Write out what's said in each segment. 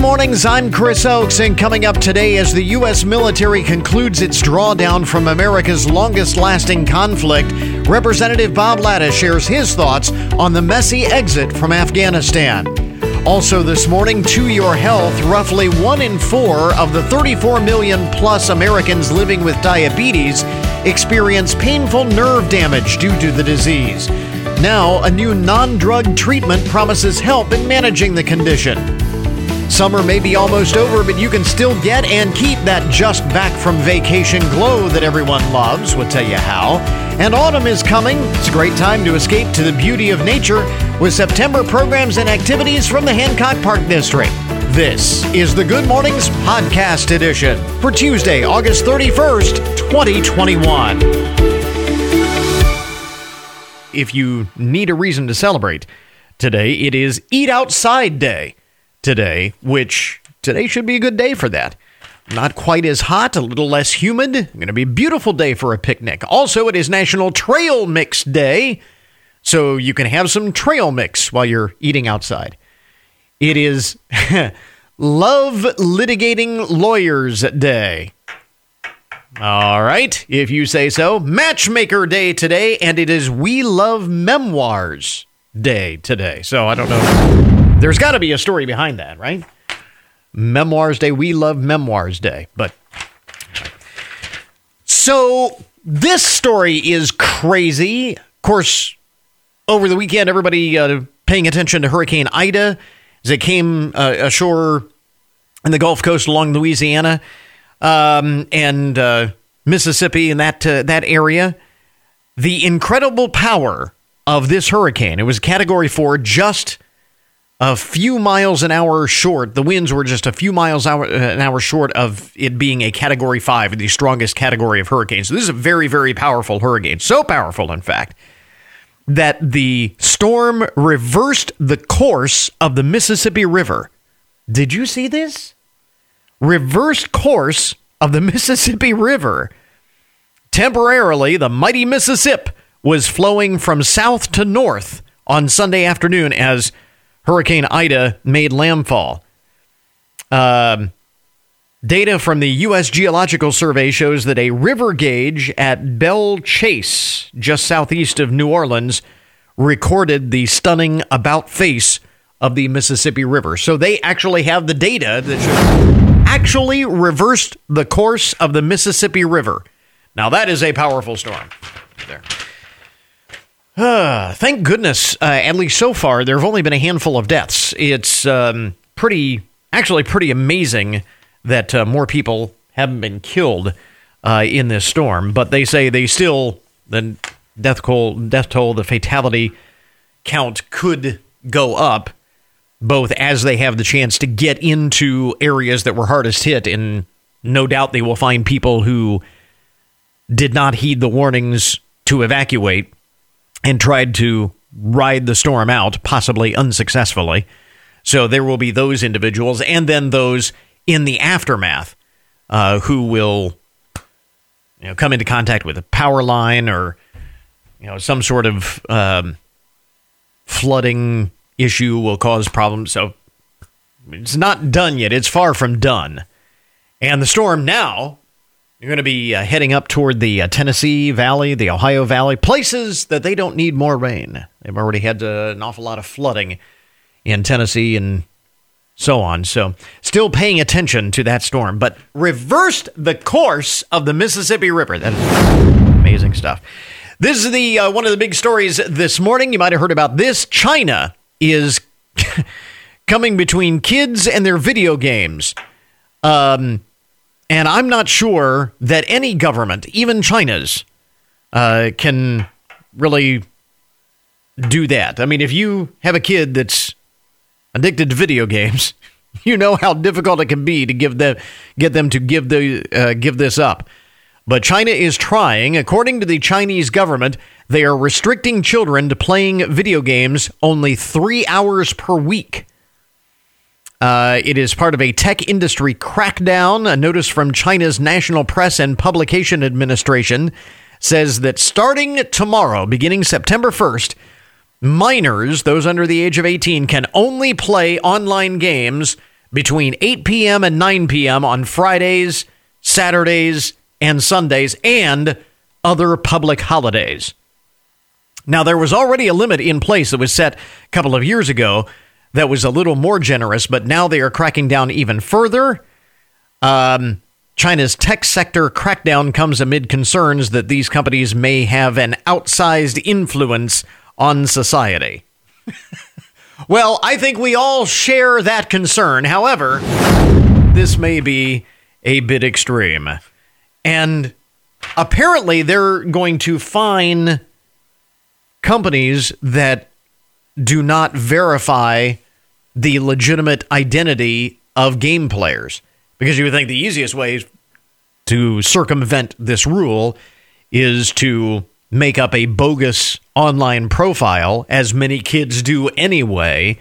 Good mornings, I'm Chris Oaks, and coming up today, as the U.S. military concludes its drawdown from America's longest-lasting conflict, Representative Bob Latta shares his thoughts on the messy exit from Afghanistan. Also this morning, to your health, roughly 1 in 4 of the 34 million-plus Americans living with diabetes experience painful nerve damage due to the disease. Now, a new non-drug treatment promises help in managing the condition. Summer may be almost over, but you can still get and keep that just-back-from-vacation glow that everyone loves. We'll tell you how. And autumn is coming. It's a great time to escape to the beauty of nature with September programs and activities from the Hancock Park District. This is the Good Mornings Podcast Edition for Tuesday, August 31st, 2021. If you need a reason to celebrate today, it is Eat Outside Day today, which today should be a good day for that. Not quite as hot, a little less humid. It's going to be a beautiful day for a picnic. Also, it is National Trail Mix Day, so you can have some trail mix while you're eating outside. It is Love Litigating Lawyers Day. All right, if you say so. Matchmaker Day today, and it is We Love Memoirs Day today. So I don't know. There's got to be a story behind that, right? Memoirs Day, We Love Memoirs Day. But so this story is crazy. Of course, over the weekend, everybody paying attention to Hurricane Ida as it came ashore in the Gulf Coast along Louisiana and Mississippi and that area. The incredible power of this hurricane. It was Category 4, just a few miles an hour short. The winds were just a few miles an hour short of it being a Category 5, the strongest category of hurricanes. So this is a very, very powerful hurricane. So powerful, in fact, that the storm reversed the course of the Mississippi River. Did you see this? Reversed course of the Mississippi River. Temporarily, the mighty Mississippi was flowing from south to north on Sunday afternoon as Hurricane Ida made landfall. Data from the U.S. Geological Survey shows that a river gauge at Belle Chase, just southeast of New Orleans, recorded the stunning about-face of the Mississippi River. So they actually have the data that shows actually reversed the course of the Mississippi River. Now that is a powerful storm. There. Thank goodness, at least so far, there have only been a handful of deaths. It's pretty amazing that more people haven't been killed in this storm. But they say the death toll, the fatality count could go up, both as they have the chance to get into areas that were hardest hit. And no doubt they will find people who did not heed the warnings to evacuate and tried to ride the storm out, possibly unsuccessfully. So there will be those individuals, and then those in the aftermath, who will, come into contact with a power line or, some sort of flooding issue will cause problems. So it's not done yet. It's far from done. And the storm now, you're going to be heading up toward the Tennessee Valley, the Ohio Valley, places that they don't need more rain. They've already had an awful lot of flooding in Tennessee and so on. So still paying attention to that storm, but reversed the course of the Mississippi River. That is amazing stuff. This is the one of the big stories this morning. You might have heard about this. China is coming between kids and their video games. And I'm not sure that any government, even China's, can really do that. I mean, if you have a kid that's addicted to video games, you know how difficult it can be to give this up. But China is trying. According to the Chinese government, they are restricting children to playing video games only 3 hours per week. It is part of a tech industry crackdown. A notice from China's National Press and Publication Administration says that starting tomorrow, beginning September 1st, minors, those under the age of 18, can only play online games between 8 p.m. and 9 p.m. on Fridays, Saturdays, and Sundays, and other public holidays. Now, there was already a limit in place that was set a couple of years ago that was a little more generous, but now they are cracking down even further. China's tech sector crackdown comes amid concerns that these companies may have an outsized influence on society. Well, I think we all share that concern. However, this may be a bit extreme. And apparently they're going to fine companies that do not verify the legitimate identity of game players. Because you would think the easiest way to circumvent this rule is to make up a bogus online profile, as many kids do anyway.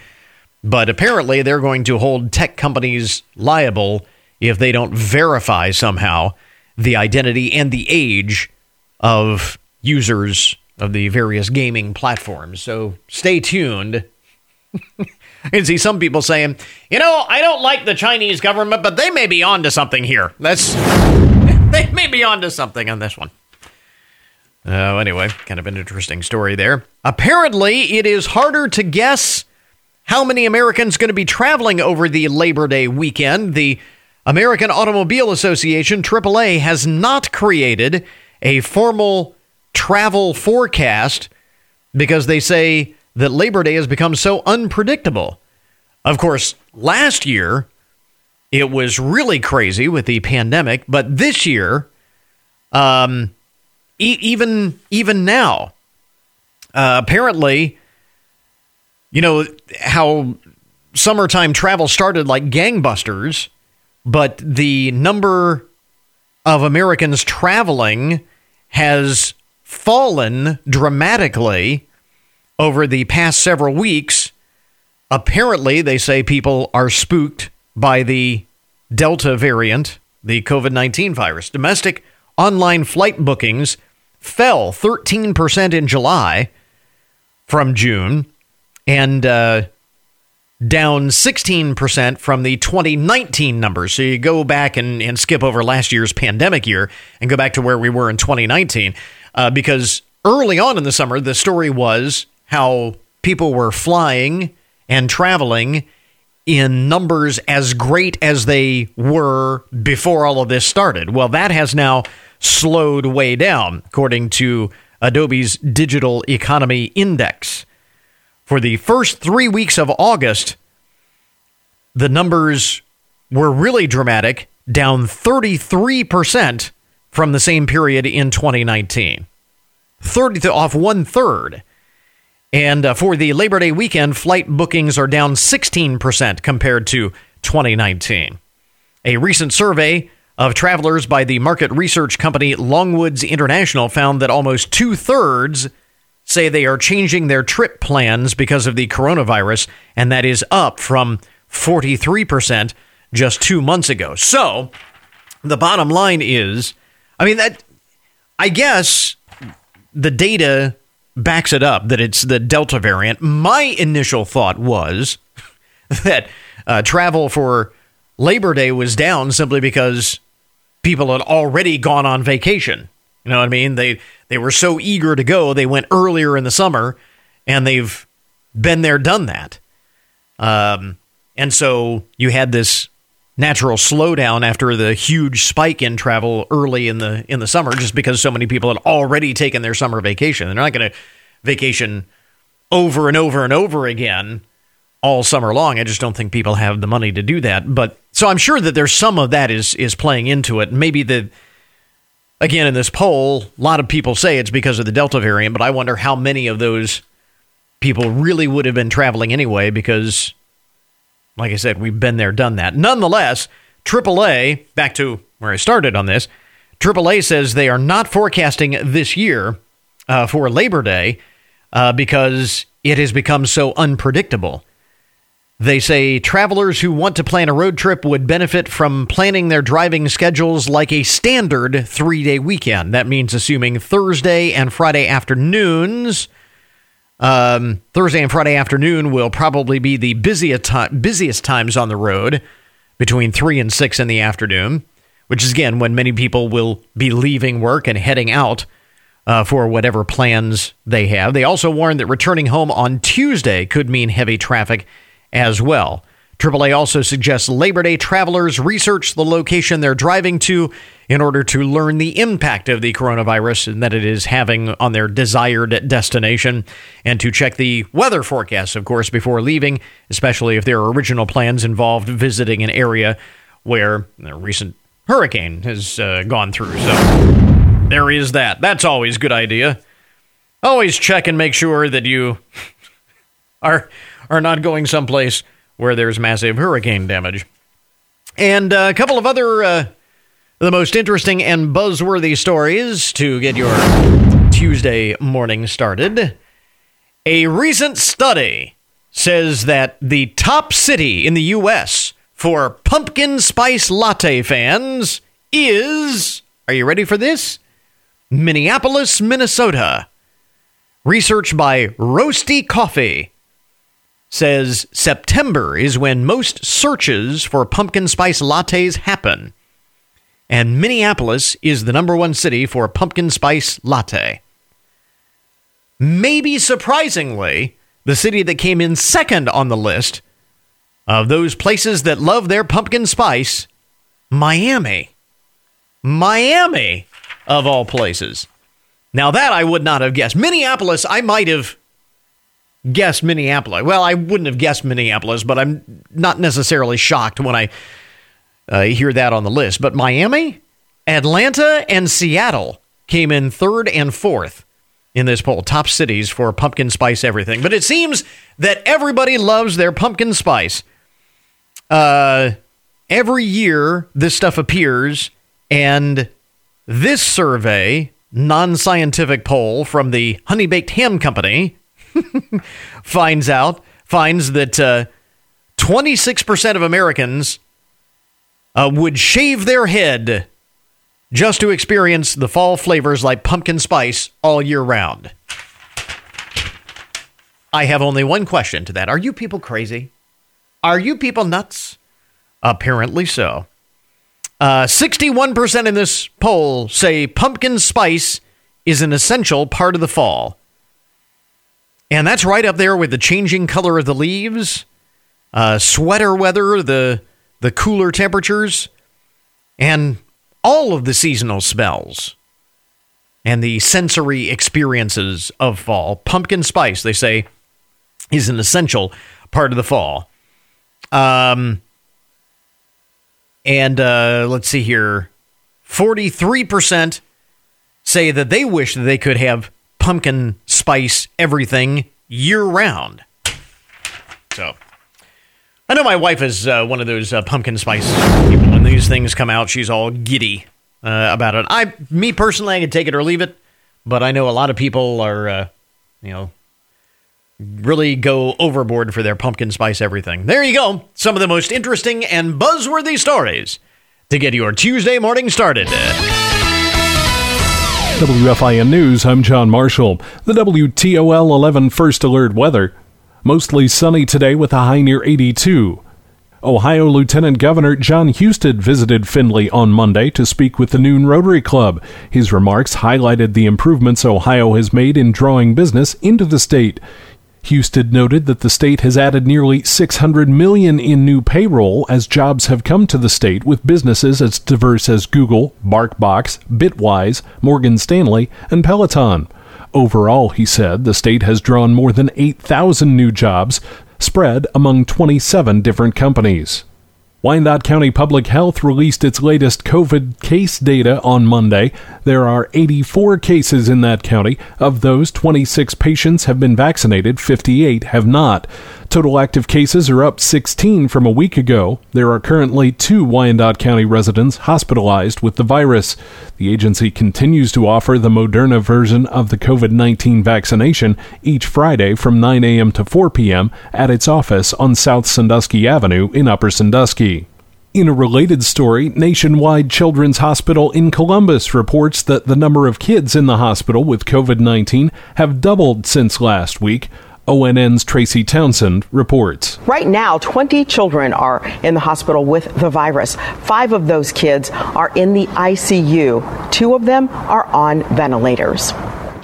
But apparently they're going to hold tech companies liable if they don't verify somehow the identity and the age of users of the various gaming platforms. So stay tuned. And see some people saying, you know, I don't like the Chinese government, but they may be onto something here. They may be onto something on this one. Anyway, kind of an interesting story there. Apparently, it is harder to guess how many Americans going to be traveling over the Labor Day weekend. The American Automobile Association, AAA, has not created a formal travel forecast because they say that Labor Day has become so unpredictable. Of course, last year, it was really crazy with the pandemic, but this year, even now, apparently, you know, how summertime travel started like gangbusters, but the number of Americans traveling has fallen dramatically over the past several weeks. Apparently, they say people are spooked by the Delta variant, the COVID-19 virus. Domestic online flight bookings fell 13% in July from June and down 16% from the 2019 numbers. So you go back and skip over last year's pandemic year and go back to where we were in 2019 because early on in the summer, the story was how people were flying and traveling in numbers as great as they were before all of this started. Well, that has now slowed way down, according to Adobe's Digital Economy Index. For the first 3 weeks of August, the numbers were really dramatic, down 33% from the same period in 2019. 30 off one-third. And for the Labor Day weekend, flight bookings are down 16% compared to 2019. A recent survey of travelers by the market research company Longwoods International found that almost two-thirds say they are changing their trip plans because of the coronavirus, and that is up from 43% just 2 months ago. So the bottom line is, I guess the data backs it up that it's the Delta variant. My initial thought was that travel for Labor Day was down simply because people had already gone on vacation. You know what I mean? They were so eager to go, they went earlier in the summer, and they've been there, done that. And so you had this natural slowdown after the huge spike in travel early in the summer, just because so many people had already taken their summer vacation. They're not going to vacation over and over and over again all summer long. I just don't think people have the money to do that. But so I'm sure that there's some of that is playing into it. Maybe again, in this poll, a lot of people say it's because of the Delta variant, but I wonder how many of those people really would have been traveling anyway, because like I said, we've been there, done that. Nonetheless, AAA, back to where I started on this, AAA says they are not forecasting this year for Labor Day because it has become so unpredictable. They say travelers who want to plan a road trip would benefit from planning their driving schedules like a standard three-day weekend. That means assuming Thursday and Friday afternoon will probably be the busiest times on the road, between 3 and 6 in the afternoon, which is, again, when many people will be leaving work and heading out for whatever plans they have. They also warned that returning home on Tuesday could mean heavy traffic as well. AAA also suggests Labor Day travelers research the location they're driving to in order to learn the impact of the coronavirus and that it is having on their desired destination, and to check the weather forecast, of course, before leaving, especially if their original plans involved visiting an area where a recent hurricane has gone through. So there is that. That's always a good idea. Always check and make sure that you are not going someplace where there's massive hurricane damage. And a couple of other the most interesting and buzzworthy stories to get your Tuesday morning started. A recent study says that the top city in the U.S. for pumpkin spice latte fans is, are you ready for this? Minneapolis, Minnesota. Research by Roasty Coffee says September is when most searches for pumpkin spice lattes happen, and Minneapolis is the #1 city for pumpkin spice latte. Maybe surprisingly, the city that came in second on the list of those places that love their pumpkin spice, Miami. Miami, of all places. Now that I would not have guessed. Minneapolis, I might have guessed Minneapolis. Well, I wouldn't have guessed Minneapolis, but I'm not necessarily shocked when I hear that on the list. But Miami, Atlanta, and Seattle came in third and fourth in this poll. Top cities for pumpkin spice everything. But it seems that everybody loves their pumpkin spice. Every year, this stuff appears, and this survey, non-scientific poll from the Honey Baked Ham Company, finds that 26% of Americans would shave their head just to experience the fall flavors like pumpkin spice all year round. I have only one question to that. Are you people crazy? Are you people nuts? Apparently so. 61% in this poll say pumpkin spice is an essential part of the fall. And that's right up there with the changing color of the leaves, sweater weather, the cooler temperatures, and all of the seasonal smells and the sensory experiences of fall. Pumpkin spice, they say, is an essential part of the fall. Let's see here. 43% say that they wish that they could have pumpkin spice everything year round. So I know my wife is one of those pumpkin spice people. When these things come out, she's all giddy about it. Me personally, I can take it or leave it, but I know a lot of people are, really go overboard for their pumpkin spice everything. There you go. Some of the most interesting and buzzworthy stories to get your Tuesday morning started. WFIN News, I'm John Marshall. The WTOL 11 First Alert weather. Mostly sunny today with a high near 82. Ohio Lieutenant Governor John Husted visited Findlay on Monday to speak with the Noon Rotary Club. His remarks highlighted the improvements Ohio has made in drawing business into the state. Husted noted that the state has added nearly $600 million in new payroll as jobs have come to the state with businesses as diverse as Google, BarkBox, Bitwise, Morgan Stanley, and Peloton. Overall, he said, the state has drawn more than 8,000 new jobs, spread among 27 different companies. Wyandotte County Public Health released its latest COVID case data on Monday. There are 84 cases in that county. Of those, 26 patients have been vaccinated, 58 have not. Total active cases are up 16 from a week ago. There are currently 2 Wyandotte County residents hospitalized with the virus. The agency continues to offer the Moderna version of the COVID-19 vaccination each Friday from 9 a.m. to 4 p.m. at its office on South Sandusky Avenue in Upper Sandusky. In a related story, Nationwide Children's Hospital in Columbus reports that the number of kids in the hospital with COVID-19 have doubled since last week. ONN's Tracy Townsend reports. Right now, 20 children are in the hospital with the virus. 5 of those kids are in the ICU. 2 of them are on ventilators.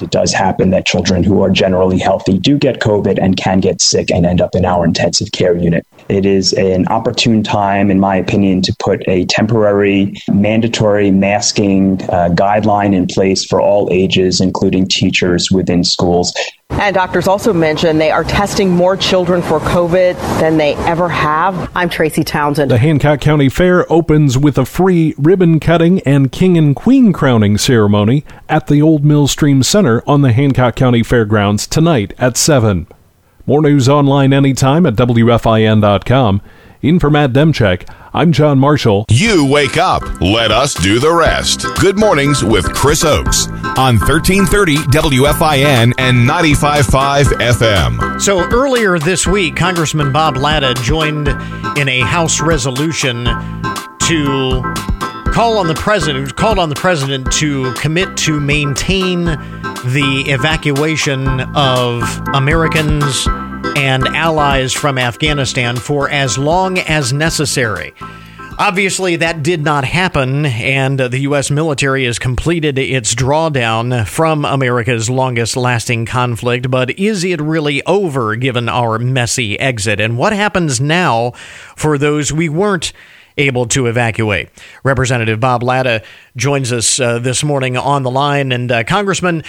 It does happen that children who are generally healthy do get COVID and can get sick and end up in our intensive care unit. It is an opportune time, in my opinion, to put a temporary mandatory masking guideline in place for all ages, including teachers within schools. And doctors also mentioned they are testing more children for COVID than they ever have. I'm Tracy Townsend. The Hancock County Fair opens with a free ribbon cutting and king and queen crowning ceremony at the Old Mill Stream Center on the Hancock County Fairgrounds tonight at 7. More news online anytime at WFIN.com. In for Matt Demchek, I'm John Marshall. You wake up. Let us do the rest. Good Mornings with Chris Oaks on 1330 WFIN and 95.5 FM. So earlier this week, Congressman Bob Latta joined in a House resolution to call on the president, to commit to maintain the evacuation of Americans and allies from Afghanistan for as long as necessary. Obviously, that did not happen, and the U.S. military has completed its drawdown from America's longest-lasting conflict, but is it really over given our messy exit? And what happens now for those we weren't able to evacuate? Representative Bob Latta joins us this morning on the line, and Congressman,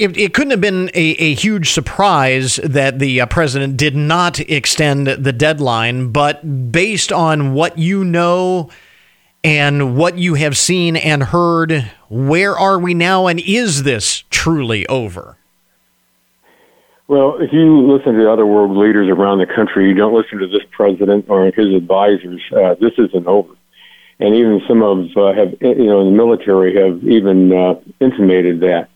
It couldn't have been a huge surprise that the president did not extend the deadline, but based on what you know and what you have seen and heard, where are we now, and is this truly over? Well, if you listen to other world leaders around the country, you don't listen to this president or his advisors, this isn't over. And even some of the military have even intimated that.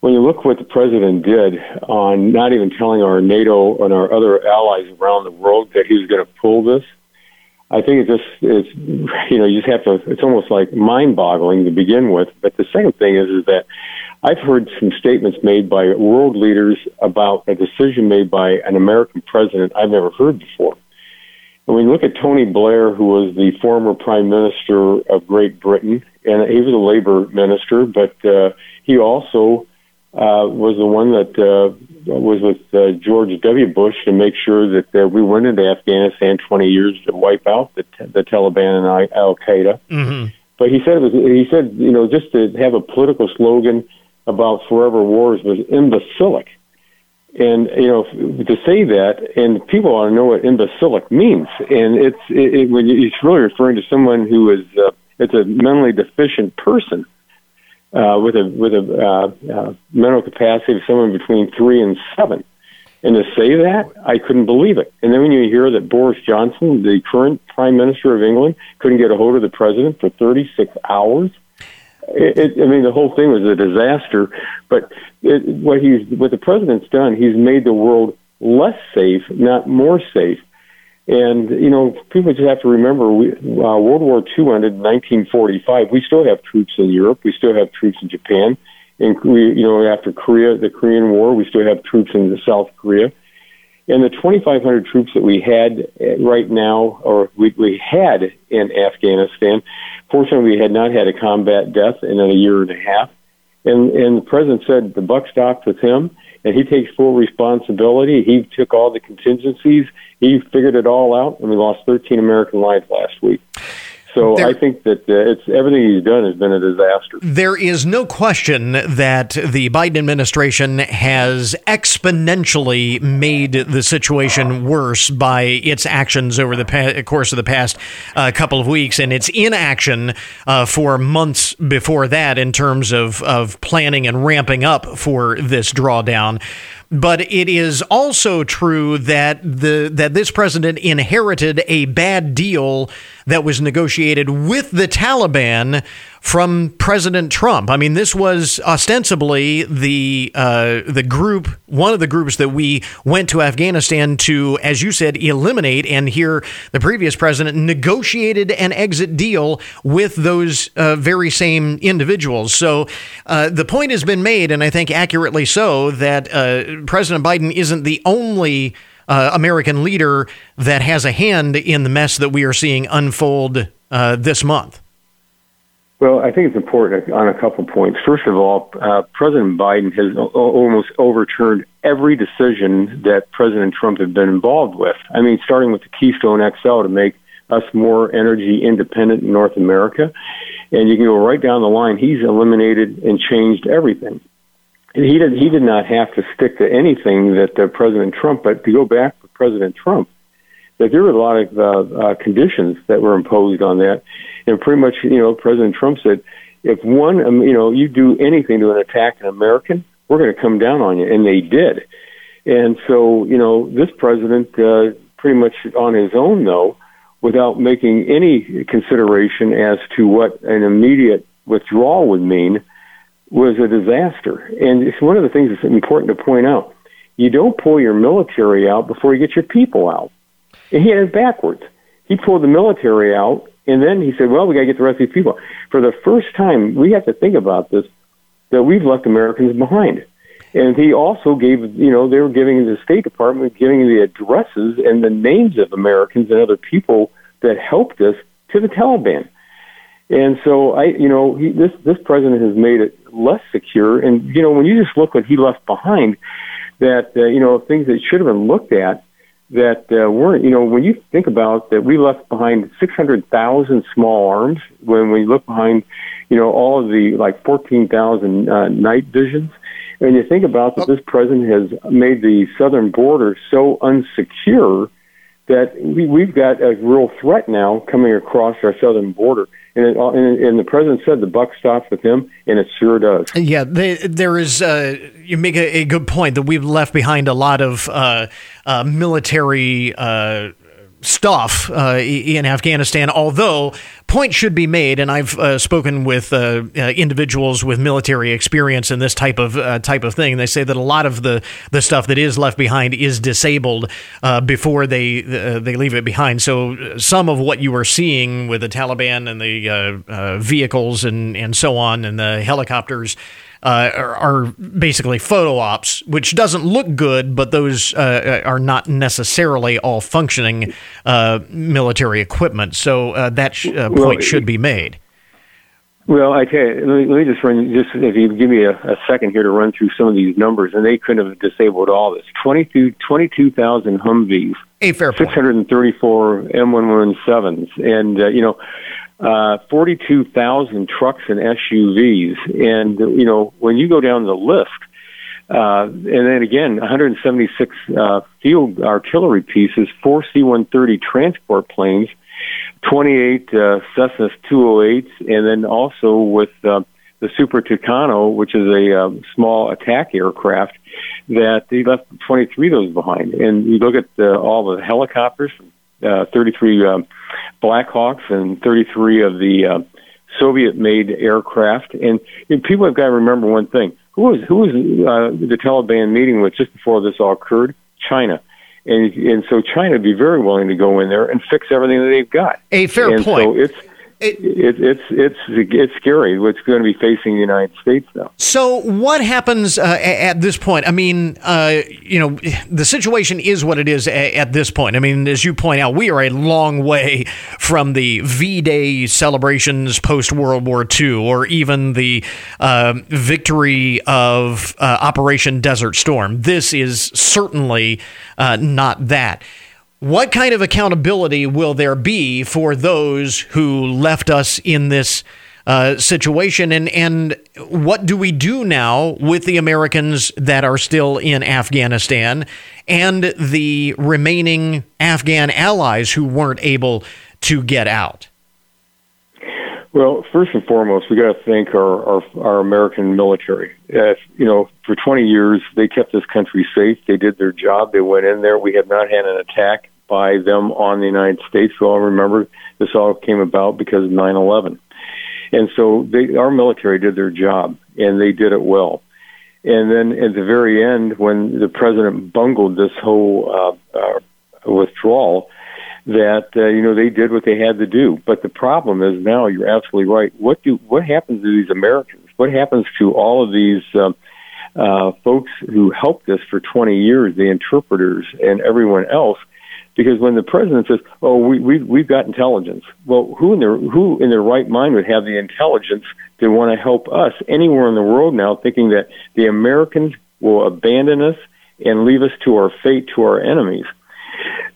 When you look what the president did on not even telling our NATO and our other allies around the world that he was going to pull this, I think it's almost like mind-boggling to begin with. But the second thing is that I've heard some statements made by world leaders about a decision made by an American president I've never heard before. And when you look at Tony Blair, who was the former prime minister of Great Britain, and he was a labor minister, but he also was the one that was with George W. Bush to make sure that we went into Afghanistan 20 years to wipe out the Taliban and Al-Qaeda. Mm-hmm. But he said just to have a political slogan about forever wars was imbecilic. And, to say that, and people ought to know what imbecilic means. And it's really referring to someone who is it's a mentally deficient person with a mental capacity of someone between 3 and 7. And to say that, I couldn't believe it. And then when you hear that Boris Johnson, the current Prime Minister of England, couldn't get a hold of the president for 36 hours, the whole thing was a disaster. But what the president's done, he's made the world less safe, not more safe. And, people just have to remember, World War II ended in 1945. We still have troops in Europe. We still have troops in Japan. And, after Korea, the Korean War, we still have troops in South Korea. And the 2,500 troops that we had right now, or we had in Afghanistan, fortunately, we had not had a combat death in a year and a half. And the president said the buck stops with him, and he takes full responsibility. He took all the contingencies. He figured it all out, and we lost 13 American lives last week. So I think that everything he's done has been a disaster. There is no question that the Biden administration has exponentially made the situation worse by its actions over the course of the past couple of weeks, and its inaction for months before that in terms of planning and ramping up for this drawdown. But it is also true that this president inherited a bad deal that was negotiated with the Taliban from President Trump. I mean, this was ostensibly one of the groups that we went to Afghanistan to, as you said, eliminate. And here, the previous president negotiated an exit deal with those very same individuals. So the point has been made, and I think accurately so, that President Biden isn't the only American leader that has a hand in the mess that we are seeing unfold this month. Well, I think it's important on a couple points. First of all, President Biden has almost overturned every decision that President Trump had been involved with. I mean, starting with the Keystone XL to make us more energy independent in North America. And you can go right down the line. He's eliminated and changed everything. He did not have to stick to anything that President Trump, but to go back to President Trump, that there were a lot of conditions that were imposed on that. And pretty much, you know, President Trump said, if one, you know, you do anything to an attack an American, we're going to come down on you. And they did. And so, you know, this president pretty much on his own, though, without making any consideration as to what an immediate withdrawal would mean, was a disaster. And it's one of the things that's important to point out. You don't pull your military out before you get your people out. And he had it backwards. He pulled the military out, and then he said, well, we got to get the rest of these people. For the first time, we have to think about this, that we've left Americans behind. And he also gave, you know, they were giving the State Department, giving the addresses and the names of Americans and other people that helped us to the Taliban. And so, this president has made it less secure. And, you know, when you just look what he left behind, that, you know, things that should have been looked at, that weren't, you know, when you think about that, we left behind 600,000 small arms. When we look behind, you know, all of the like 14,000 night visions, and you think about that, this president has made the southern border so unsecure that we've got a real threat now coming across our southern border. And the president said the buck stops with him, and it sure does. Yeah, there is. You make a good point that we've left behind a lot of military stuff in Afghanistan, although point should be made, and I've spoken with individuals with military experience in this type of thing. They say that a lot of the stuff that is left behind is disabled before they leave it behind. So some of what you are seeing with the Taliban and the vehicles and so on, and the helicopters, are basically photo ops, which doesn't look good, but those are not necessarily all functioning military equipment. So that point should be made. Well, I tell you, let me just run, just if you give me a second here to run through some of these numbers, and they couldn't have disabled all this. 22,000 Humvees, a fair point. 634 M117s, and, 42,000 trucks and SUVs. And, you know, when you go down the list, and then again, 176 field artillery pieces, 4 C-130 transport planes, 28 Cessna 208s, and then also with the Super Tucano, which is a small attack aircraft, that they left 23 of those behind. And you look at all the helicopters, 33 Black Hawks and 33 of the Soviet-made aircraft. And people have got to remember one thing. Who was the Taliban meeting with just before this all occurred? China. And so China would be very willing to go in there and fix everything that they've got. A fair point. So it's scary what's going to be facing the United States now. So what happens at this point? I mean, the situation is what it is at this point. I mean, as you point out, we are a long way from the V-Day celebrations post-World War II, or even the victory of Operation Desert Storm. This is certainly not that. What kind of accountability will there be for those who left us in this situation? And what do we do now with the Americans that are still in Afghanistan and the remaining Afghan allies who weren't able to get out? Well, first and foremost, we got to thank our American military. For 20 years, they kept this country safe. They did their job. They went in there. We have not had an attack by them on the United States. We all remember this all came about because of 9/11. And so our military did their job, and they did it well. And then at the very end, when the president bungled this whole withdrawal, that they did what they had to do. But the problem is now, you're absolutely right. What happens to these Americans? What happens to all of these folks who helped us for 20 years, the interpreters and everyone else? Because when the president says, "Oh, we've got intelligence," well, who in their right mind would have the intelligence to want to help us anywhere in the world now, thinking that the Americans will abandon us and leave us to our fate, to our enemies?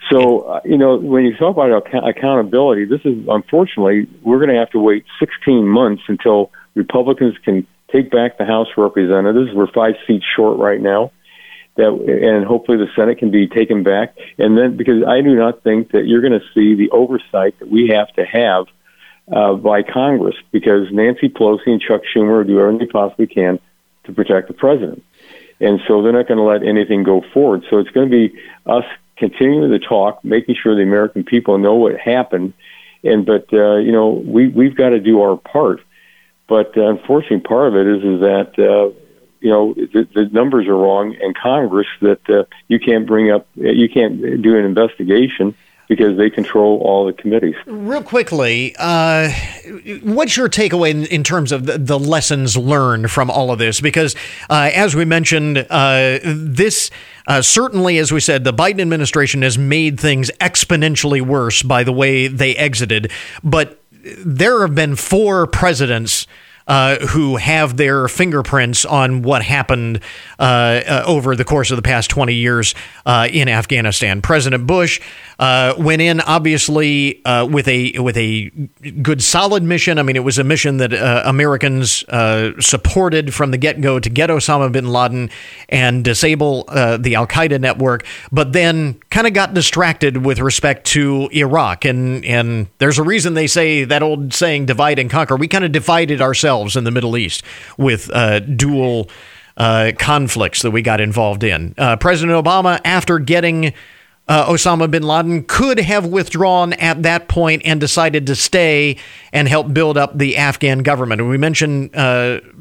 So, when you talk about accountability, this is, unfortunately, we're going to have to wait 16 months until Republicans can take back the House of Representatives. We're 5 seats short right now, and hopefully the Senate can be taken back. And then, because I do not think that you're going to see the oversight that we have to have by Congress, because Nancy Pelosi and Chuck Schumer do everything they possibly can to protect the president. And so they're not going to let anything go forward. So it's going to be us continuing the talk, making sure the American people know what happened, but we've got to do our part. But unfortunately, part of it is that the numbers are wrong in Congress, that you can't do an investigation because they control all the committees. Real quickly, what's your takeaway in terms of the lessons learned from all of this? Because as we mentioned, this. Certainly, as we said, the Biden administration has made things exponentially worse by the way they exited. But there have been 4 presidents who have their fingerprints on what happened over the course of the past 20 years in Afghanistan. President Bush went in, obviously, with a good, solid mission. I mean, it was a mission that Americans supported from the get-go to get Osama bin Laden and disable the al-Qaeda network, but then kind of got distracted with respect to Iraq. And there's a reason they say that old saying, divide and conquer. We kind of divided ourselves in the Middle East with dual conflicts that we got involved in. President Obama, after getting Osama bin Laden, could have withdrawn at that point and decided to stay and help build up the Afghan government. And we mentioned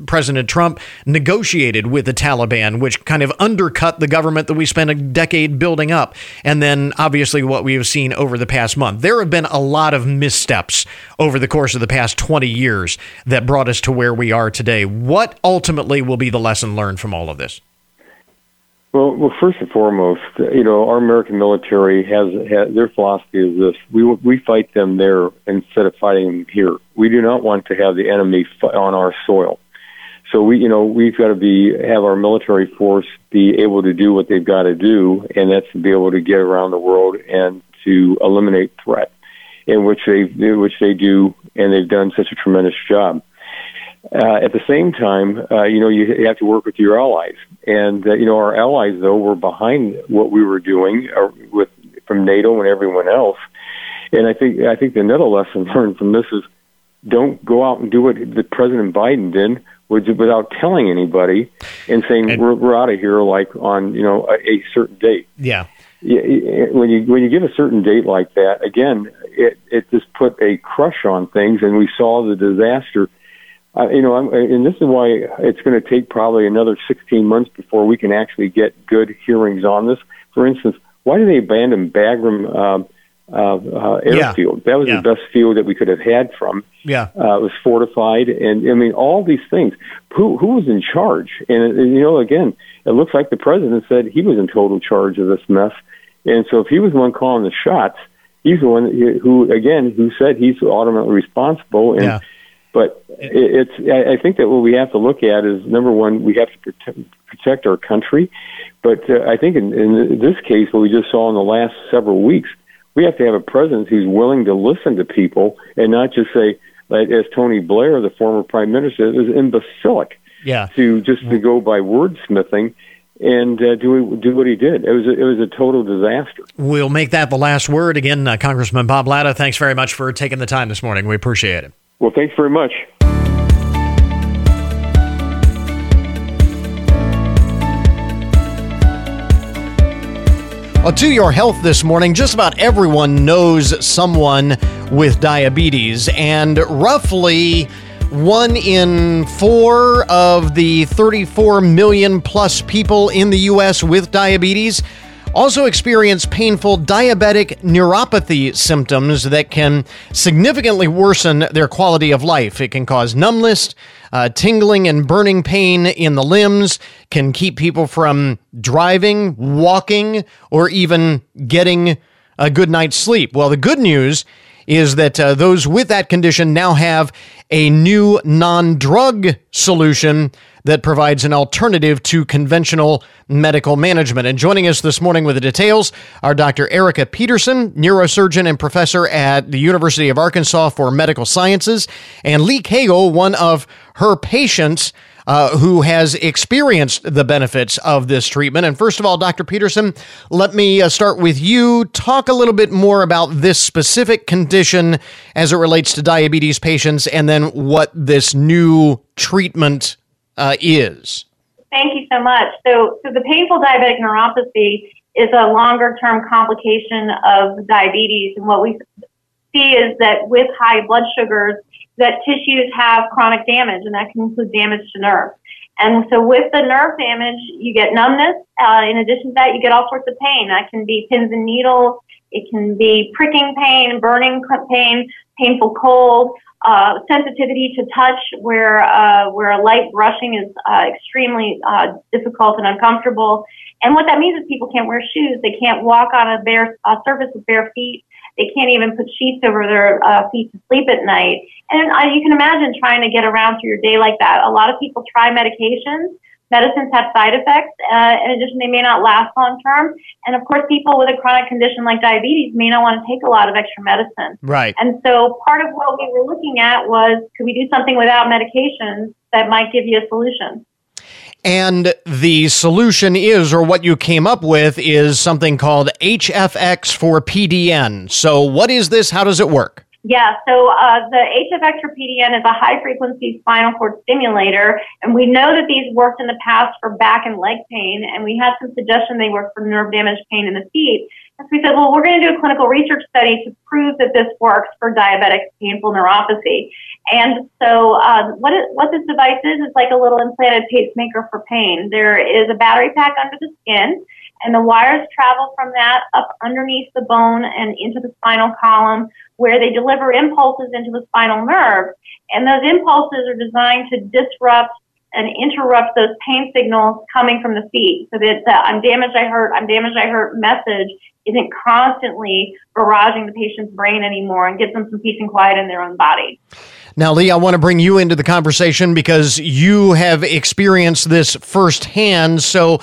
President Trump negotiated with the Taliban, which kind of undercut the government that we spent a decade building up. And then obviously what we have seen over the past month. There have been a lot of missteps over the course of the past 20 years that brought us to where we are today. What ultimately will be the lesson learned from all of this? Well, first and foremost, our American military has their philosophy is this: we fight them there instead of fighting them here. We do not want to have the enemy on our soil. So we've got to have our military force be able to do what they've got to do, and that's to be able to get around the world and to eliminate threat, in which they do, and they've done such a tremendous job. At the same time, you have to work with your allies. And, our allies, though, were behind what we were doing from NATO and everyone else. And I think another lesson learned from this is don't go out and do what the President Biden did without telling anybody and saying we're out of here like on, a certain date. Yeah. When you give a certain date like that, again, it just put a crush on things, and we saw the disaster. And this is why it's going to take probably another 16 months before we can actually get good hearings on this. For instance, why did they abandon Bagram Airfield? Yeah. That was the best field that we could have had from. Yeah, it was fortified, and I mean all these things. Who was in charge? And again, it looks like the president said he was in total charge of this mess. And so if he was the one calling the shots, he's the one who said he's ultimately responsible. And yeah. But I think that what we have to look at is, number one, we have to protect our country. But I think in this case, what we just saw in the last several weeks, we have to have a president who's willing to listen to people and not just say, as Tony Blair, the former prime minister, is imbecilic to go by wordsmithing. And do what he did. It was a total disaster. We'll make that the last word. Again, Congressman Bob Latta, thanks very much for taking the time this morning. We appreciate it. Well, thanks very much. Well, to your health this morning, just about everyone knows someone with diabetes, and roughly 1 in 4 of the 34 million plus people in the U.S. with diabetes also experience painful diabetic neuropathy symptoms that can significantly worsen their quality of life. It can cause numbness, tingling and burning pain in the limbs, can keep people from driving, walking, or even getting a good night's sleep. Well, the good news is that those with that condition now have a new non-drug solution that provides an alternative to conventional medical management. And joining us this morning with the details are Dr. Erica Peterson, neurosurgeon and professor at the University of Arkansas for Medical Sciences, and Lee Cagle, one of her patients who has experienced the benefits of this treatment. And first of all, Dr. Peterson, let me start with you. Talk a little bit more about this specific condition as it relates to diabetes patients and then what this new treatment is. Thank you so much. So the painful diabetic neuropathy is a longer-term complication of diabetes. And what we see is that with high blood sugars, that tissues have chronic damage, and that can include damage to nerves. And so with the nerve damage, you get numbness. In addition to that, you get all sorts of pain. That can be pins and needles. It can be pricking pain, burning pain, painful cold, sensitivity to touch where a light brushing is extremely difficult and uncomfortable. And what that means is people can't wear shoes. They can't walk on a bare surface with bare feet. They can't even put sheets over their feet to sleep at night. And you can imagine trying to get around through your day like that. A lot of people try medications. Medicines have side effects. In addition, they may not last long term. And of course, people with a chronic condition like diabetes may not want to take a lot of extra medicine. Right. And so part of what we were looking at was, could we do something without medications that might give you a solution? And the solution is, or what you came up with, is something called HFX for PDN. So what is this? How does it work? Yeah, so the HFX for PDN is a high-frequency spinal cord stimulator, and we know that these worked in the past for back and leg pain, and we had some suggestion they work for nerve damage pain in the feet. And so we said, well, we're going to do a clinical research study to prove that this works for diabetic painful neuropathy. And so what this device is, it's like a little implanted pacemaker for pain. There is a battery pack under the skin, and the wires travel from that up underneath the bone and into the spinal column, where they deliver impulses into the spinal nerve. And those impulses are designed to disrupt and interrupt those pain signals coming from the feet, so that the I'm damaged, I hurt message isn't constantly barraging the patient's brain anymore and gives them some peace and quiet in their own body. Now, Lee, I want to bring you into the conversation because you have experienced this firsthand. So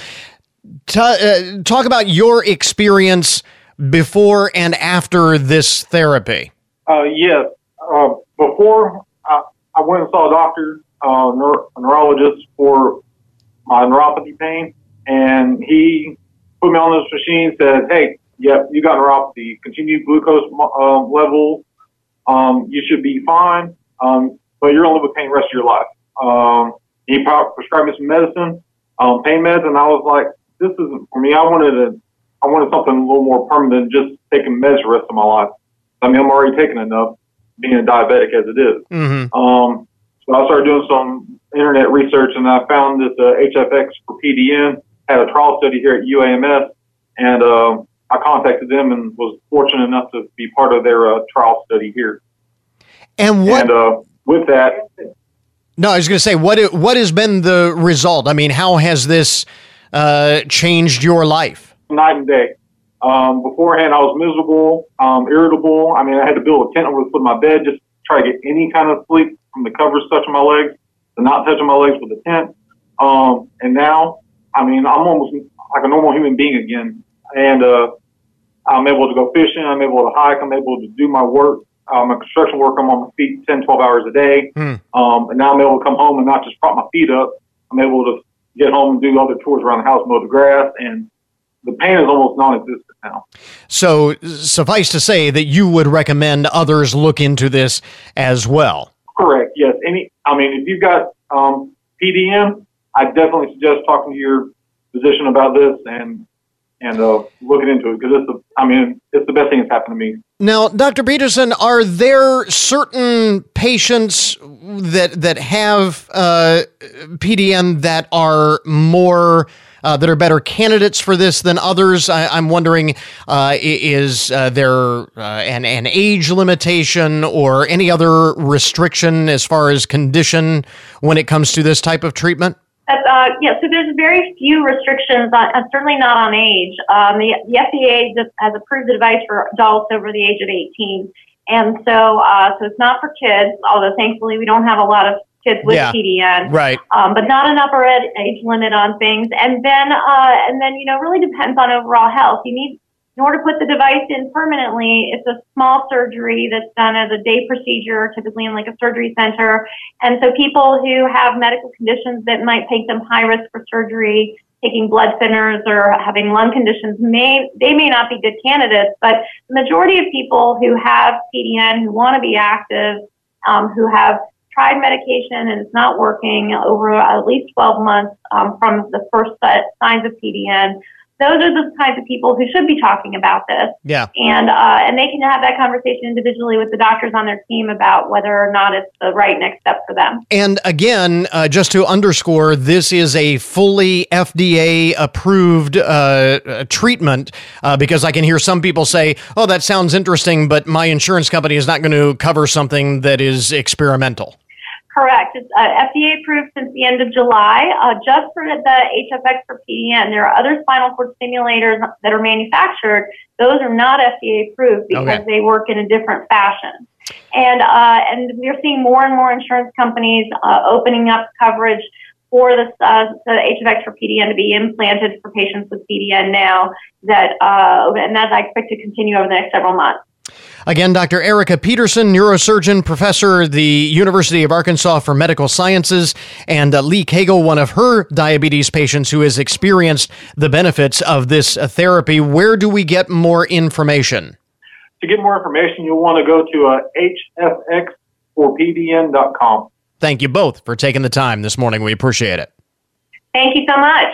talk about your experience before and after this therapy. Yes. Before, I went and saw a doctor, a neurologist for my neuropathy pain, and he put me on this machine, said, hey, yep, you got neuropathy. Continued glucose level. You should be fine, but you're going to live with pain the rest of your life. He prescribed me some medicine, pain meds, and I was like, this isn't for me. I wanted something a little more permanent than just taking meds the rest of my life. I mean, I'm already taking enough being a diabetic as it is. Mm-hmm. So I started doing some internet research, and I found this HFX for PDN had a trial study here at UAMS, and I contacted them and was fortunate enough to be part of their trial study here. With that... No, I was going to say, what has been the result? I mean, how has this changed your life? Night and day. Beforehand, I was miserable, irritable. I mean, I had to build a tent over the foot of my bed just to try to get any kind of sleep from the covers touching my legs to not touching my legs with the tent. And now, I mean, I'm almost like a normal human being again. And I'm able to go fishing. I'm able to hike. I'm able to do my work, my construction work. I'm on my feet 10, 12 hours a day. And now I'm able to come home and not just prop my feet up. I'm able to get home and do other tours around the house, mow the grass, and the pain is almost non-existent now. So suffice to say that you would recommend others look into this as well. Correct. Yes. If you've got PDN, I definitely suggest talking to your physician about this and and looking into it, because it's the best thing that's happened to me. Now, Dr. Peterson, are there certain patients that have PDN that are more that are better candidates for this than others? I'm wondering, is there an age limitation or any other restriction as far as condition when it comes to this type of treatment? Yeah, so there's very few restrictions, certainly not on age. The FDA just has approved the device for adults over the age of 18. And so so it's not for kids, although thankfully we don't have a lot of kids with PDN, right? But not an upper age limit on things, and then really depends on overall health. You need, in order to put the device in permanently, it's a small surgery that's done as a day procedure, typically in like a surgery center. And so people who have medical conditions that might take them high risk for surgery, taking blood thinners or having lung conditions, may not be good candidates. But the majority of people who have PDN who want to be active, who have tried medication and it's not working over at least 12 months from the first signs of PDN, those are the kinds of people who should be talking about this. Yeah. And they can have that conversation individually with the doctors on their team about whether or not it's the right next step for them. And again, just to underscore, this is a fully FDA-approved treatment, because I can hear some people say, oh, that sounds interesting, but my insurance company is not going to cover something that is experimental. Correct. It's FDA approved since the end of July, just for the HFX for PDN. There are other spinal cord stimulators that are manufactured. Those are not FDA approved because they work in a different fashion. And we're seeing more and more insurance companies opening up coverage for this, the HFX for PDN to be implanted for patients with PDN now. And that I expect to continue over the next several months. Again, Dr. Erica Peterson, neurosurgeon, professor at the University of Arkansas for Medical Sciences, and Lee Cagle, one of her diabetes patients who has experienced the benefits of this therapy. Where do we get more information? To get more information, you'll want to go to hfx4pdn.com. Thank you both for taking the time this morning. We appreciate it. Thank you so much.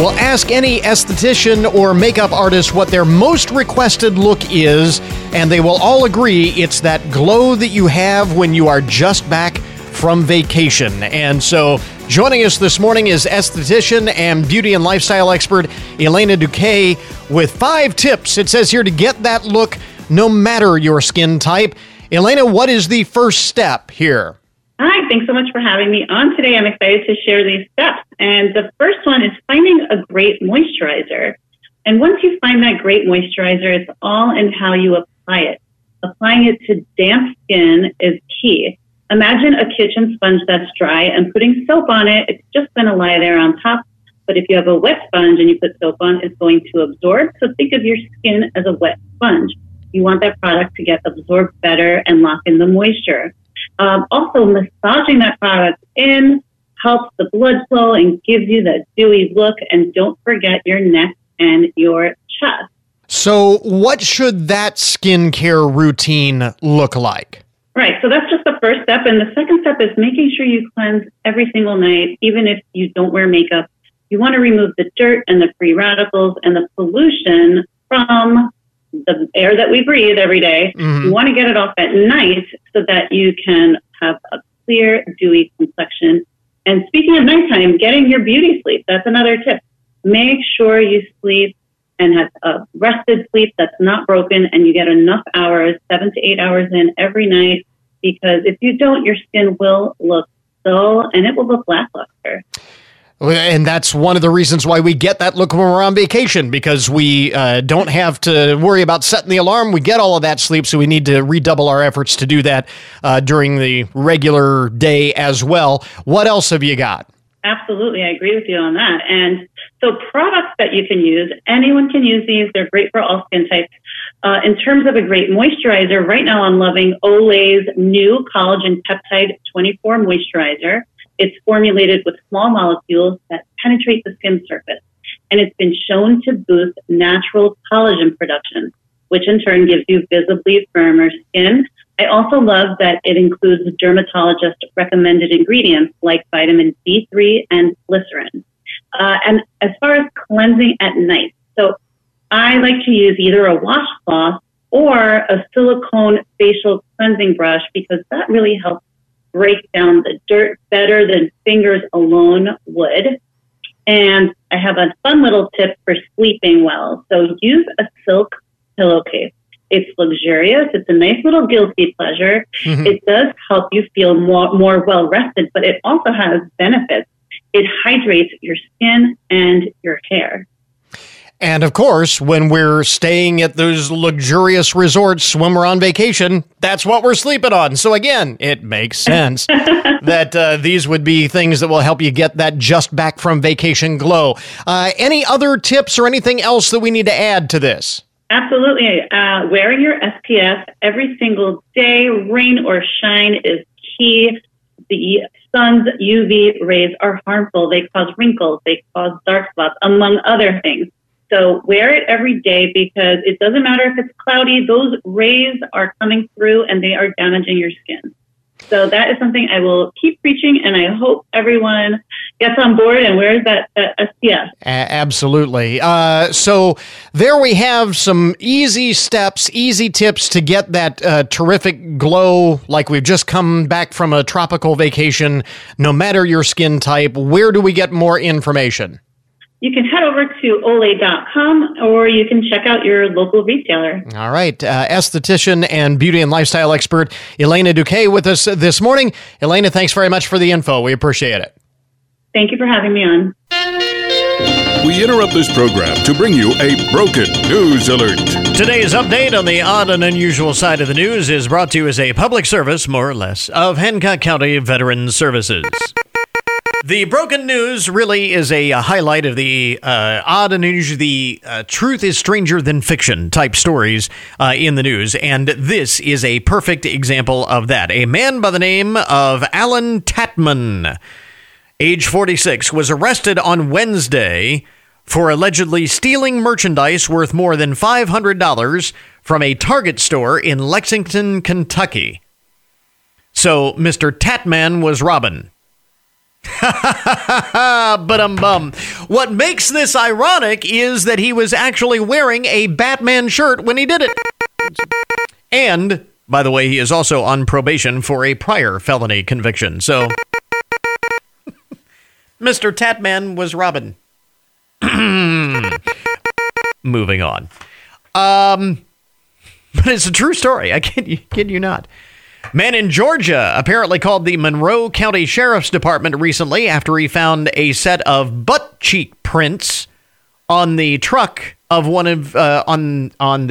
Well, ask any esthetician or makeup artist what their most requested look is, and they will all agree it's that glow that you have when you are just back from vacation. And so joining us this morning is esthetician and beauty and lifestyle expert Elena Duque with 5 tips, it says here, to get that look no matter your skin type. Elena, what is the first step here? Hi, thanks so much for having me on today. I'm excited to share these steps. And the first one is finding a great moisturizer. And once you find that great moisturizer, it's all in how you apply it. Applying it to damp skin is key. Imagine a kitchen sponge that's dry and putting soap on it. It's just going to lie there on top. But if you have a wet sponge and you put soap on, it's going to absorb. So think of your skin as a wet sponge. You want that product to get absorbed better and lock in the moisture. Also, massaging that product in helps the blood flow and gives you that dewy look. And don't forget your neck and your chest. So what should that skincare routine look like? Right. So that's just the first step. And the second step is making sure you cleanse every single night, even if you don't wear makeup. You want to remove the dirt and the free radicals and the pollution from the air that we breathe every day. Mm-hmm. You want to get it off at night so that you can have a clear, dewy complexion. And speaking of nighttime, getting your beauty sleep, that's another tip. Make sure you sleep and have a rested sleep that's not broken, and you get enough hours, 7 to 8 hours in every night, because if you don't, your skin will look dull and it will look lackluster. And that's one of the reasons why we get that look when we're on vacation, because we don't have to worry about setting the alarm. We get all of that sleep, so we need to redouble our efforts to do that during the regular day as well. What else have you got? Absolutely. I agree with you on that. And so products that you can use, anyone can use these. They're great for all skin types. In terms of a great moisturizer, right now I'm loving Olay's new collagen peptide 24 moisturizer. It's formulated with small molecules that penetrate the skin surface, and it's been shown to boost natural collagen production, which in turn gives you visibly firmer skin. I also love that it includes dermatologist-recommended ingredients like vitamin B3 and glycerin. And as far as cleansing at night, so I like to use either a washcloth or a silicone facial cleansing brush because that really helps break down the dirt better than fingers alone would. And I have a fun little tip for sleeping well. So use a silk pillowcase. It's luxurious. It's a nice little guilty pleasure. Mm-hmm. It does help you feel more well-rested, but it also has benefits. It hydrates your skin and your hair. And of course, when we're staying at those luxurious resorts when we're on vacation, that's what we're sleeping on. So again, it makes sense that these would be things that will help you get that just back from vacation glow. Any other tips or anything else that we need to add to this? Absolutely. Wearing your SPF every single day, rain or shine, is key. The sun's UV rays are harmful. They cause wrinkles. They cause dark spots, among other things. So wear it every day because it doesn't matter if it's cloudy. Those rays are coming through and they are damaging your skin. So that is something I will keep preaching, and I hope everyone gets on board and wears that SPF. Absolutely. So there we have some easy steps, easy tips to get that terrific glow like we've just come back from a tropical vacation, no matter your skin type. Where do we get more information? You can head over to olay.com, or you can check out your local retailer. All right. Esthetician and beauty and lifestyle expert Elena Duque with us this morning. Elena, thanks very much for the info. We appreciate it. Thank you for having me on. We interrupt this program to bring you a broken news alert. Today's update on the odd and unusual side of the news is brought to you as a public service, more or less, of Hancock County Veterans Services. The broken news really is a highlight of the odd and unusual, the truth is stranger than fiction type stories in the news, and this is a perfect example of that. A man by the name of Alan Tatman, age 46, was arrested on Wednesday for allegedly stealing merchandise worth more than $500 from a Target store in Lexington, Kentucky. So Mr. Tatman was robbing. Ba-dum-bum. What makes this ironic is that he was actually wearing a Batman shirt when he did it. And, by the way, he is also on probation for a prior felony conviction. So, Mr. Tatman was Robin. Moving on. But it's a true story. I kid you not. Man in Georgia apparently called the Monroe County Sheriff's Department recently after he found a set of butt cheek prints on the truck of one of trunk of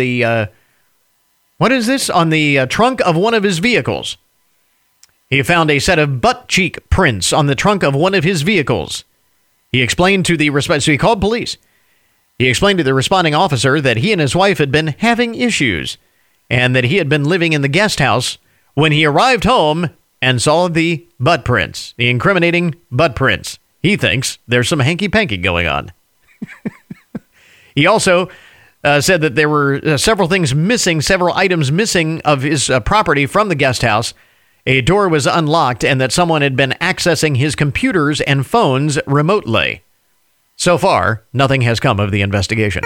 one of his vehicles. He found a set of butt cheek prints on the trunk of one of his vehicles. He explained to the he called police. He explained to the responding officer that he and his wife had been having issues and that he had been living in the guest house when he arrived home and saw the butt prints, the incriminating butt prints. He thinks there's some hanky-panky going on. He also said that there were several items missing of his property from the guest house. A door was unlocked and that someone had been accessing his computers and phones remotely. So far, nothing has come of the investigation.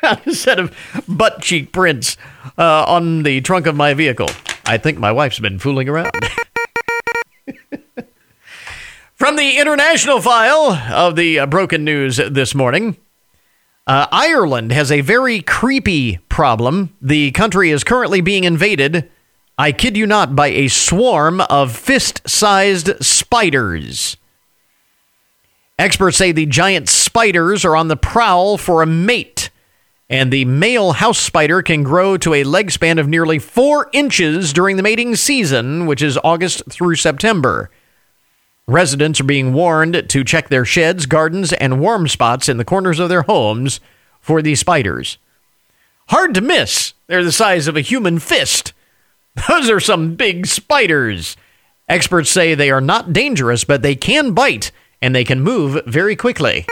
A set of butt cheek prints on the trunk of my vehicle. I think my wife's been fooling around. From the international file of the broken news this morning, Ireland has a very creepy problem. The country is currently being invaded, I kid you not, by a swarm of fist-sized spiders. Experts say the giant spiders are on the prowl for a mate, and the male house spider can grow to a leg span of nearly 4 inches during the mating season, which is August through September. Residents are being warned to check their sheds, gardens, and warm spots in the corners of their homes for these spiders. Hard to miss. They're the size of a human fist. Those are some big spiders. Experts say they are not dangerous, but they can bite, and they can move very quickly.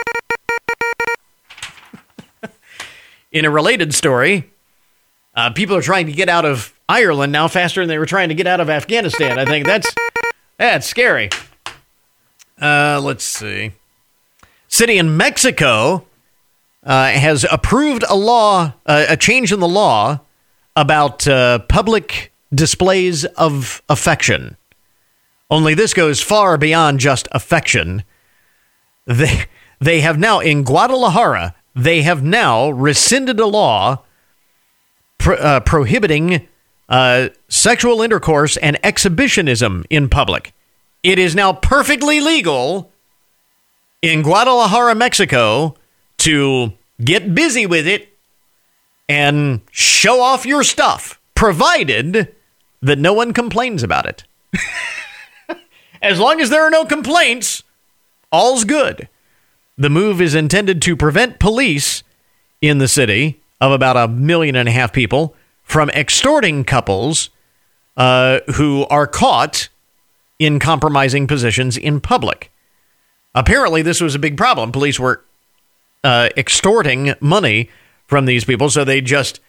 In a related story, People are trying to get out of Ireland now faster than they were trying to get out of Afghanistan. I think that's scary. Let's see. City in Mexico has approved a law, a change in the law about public displays of affection. Only this goes far beyond just affection. They have now, in Guadalajara, they have now rescinded a law prohibiting sexual intercourse and exhibitionism in public. It is now perfectly legal in Guadalajara, Mexico, to get busy with it and show off your stuff, provided that no one complains about it. As long as there are no complaints, all's good. The move is intended to prevent police in the city of about 1.5 million people from extorting couples who are caught in compromising positions in public. Apparently, this was a big problem. Police were extorting money from these people, so they just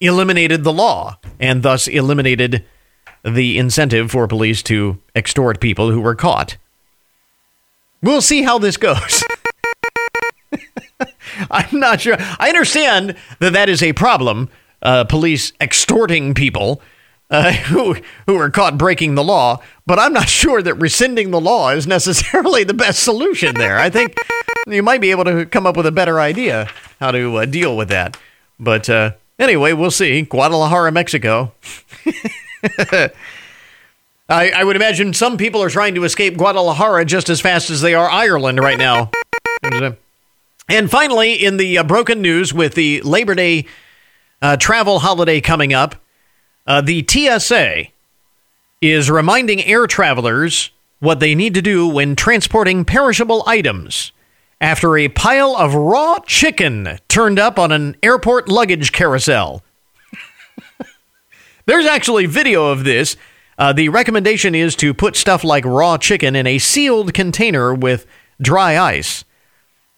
eliminated the law and thus eliminated the incentive for police to extort people who were caught. We'll see how this goes. I'm not sure. I understand that that is a problem, police extorting people who are caught breaking the law, but I'm not sure that rescinding the law is necessarily the best solution there. I think you might be able to come up with a better idea how to deal with that. But anyway, we'll see. Guadalajara, Mexico. I would imagine some people are trying to escape Guadalajara just as fast as they are Ireland right now. And finally, in the broken news with the Labor Day travel holiday coming up, the TSA is reminding air travelers what they need to do when transporting perishable items after a pile of raw chicken turned up on an airport luggage carousel. There's actually video of this. The recommendation is to put stuff like raw chicken in a sealed container with dry ice.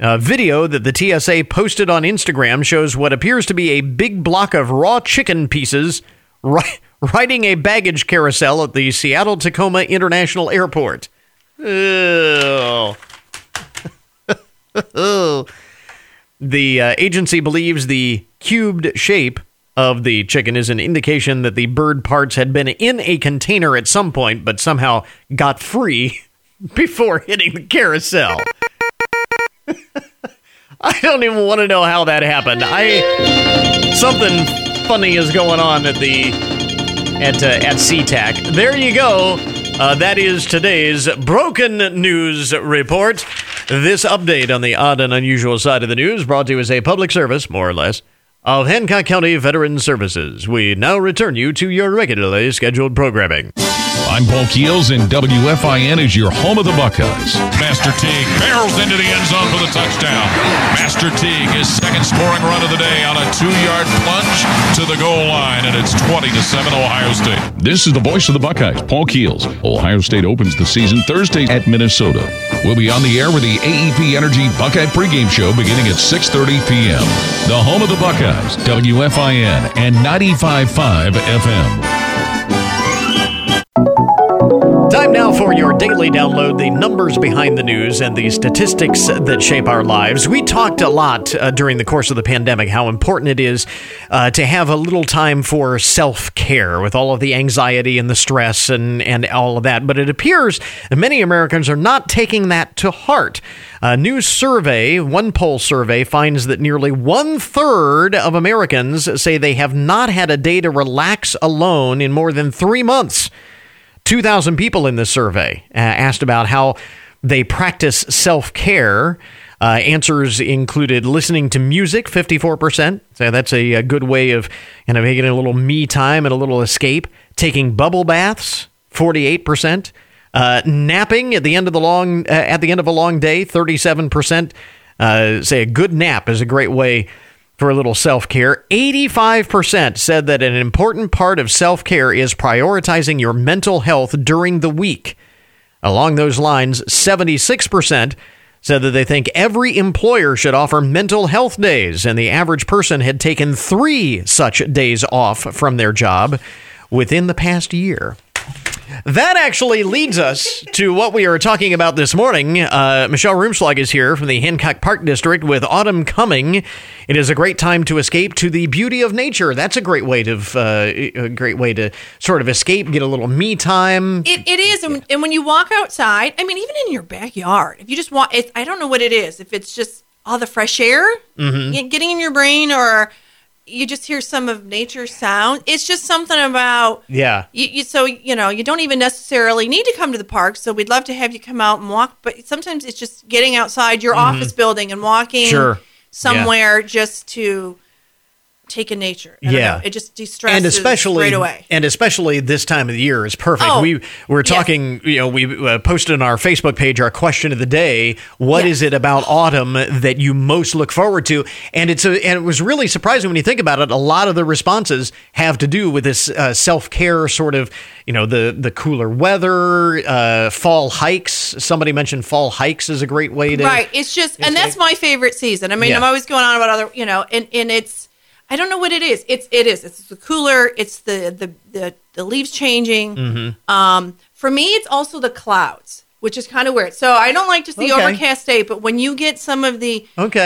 A video that the TSA posted on Instagram shows what appears to be a big block of raw chicken pieces riding a baggage carousel at the Seattle-Tacoma International Airport. Ew. The agency believes the cubed shape of the chicken is an indication that the bird parts had been in a container at some point, but somehow got free before hitting the carousel. I don't even want to know how that happened. Something funny is going on at SeaTac. There you go. That is today's broken news report. This update on the odd and unusual side of the news brought to you as a public service, more or less, of Hancock County Veteran Services. We now return you to your regularly scheduled programming. I'm Paul Keels, and WFIN is your home of the Buckeyes. Master Teague barrels into the end zone for the touchdown. Master Teague, his second scoring run of the day on a 2-yard plunge to the goal line, and it's 20-7 Ohio State. This is the voice of the Buckeyes, Paul Keels. Ohio State opens the season Thursday at Minnesota. We'll be on the air with the AEP Energy Buckeye pregame show beginning at 6:30 p.m. The home of the Buckeyes, WFIN and 95.5 FM. Time now for your daily download, the numbers behind the news and the statistics that shape our lives. We talked a lot during the course of the pandemic how important it is to have a little time for self-care with all of the anxiety and the stress and all of that. But it appears that many Americans are not taking that to heart. A new survey, one poll survey, finds that nearly 1/3 of Americans say they have not had a day to relax alone in more than 3 months. 2,000 people in this survey asked about how they practice self-care. Answers included listening to music, 54%. So that's a good way of making a little me time and a little escape. Taking bubble baths, 48%. Napping at the end of a long day, 37%. Say a good nap is a great way for a little self-care. 85% said that an important part of self-care is prioritizing your mental health during the week. Along those lines, 76% said that they think every employer should offer mental health days, and the average person had taken 3 such days off from their job within the past year. That actually leads us to what we are talking about this morning. Michelle Rumschlag is here from the Hancock Park District with Autumn Coming. It is a great time to escape to the beauty of nature. That's a great way to sort of escape, get a little me time. It is. Yeah. And when you walk outside, I mean, even in your backyard, if you just walk, I don't know what it is. If it's just all the fresh air getting in your brain, or you just hear some of nature's sound. It's just something about, so, you know, you don't even necessarily need to come to the park. So we'd love to have you come out and walk, but sometimes it's just getting outside your office building and walking somewhere just to take in nature. I don't know, it just de-stresses right away. And especially this time of the year is perfect. We're talking, you know, we posted on our Facebook page our question of the day, what is it about autumn that you most look forward to? And it was really surprising when you think about it. A lot of the responses have to do with this self-care sort of, you know, the cooler weather, fall hikes. Somebody mentioned fall hikes is a great way to... Right, it's just, and that's my favorite season. I mean, I'm always going on about other, you know, and it's, I don't know what it is. It's the cooler. It's the leaves changing. Mm-hmm. For me, it's also the clouds, which is kind of weird. So I don't like just the overcast day, but when you get some of the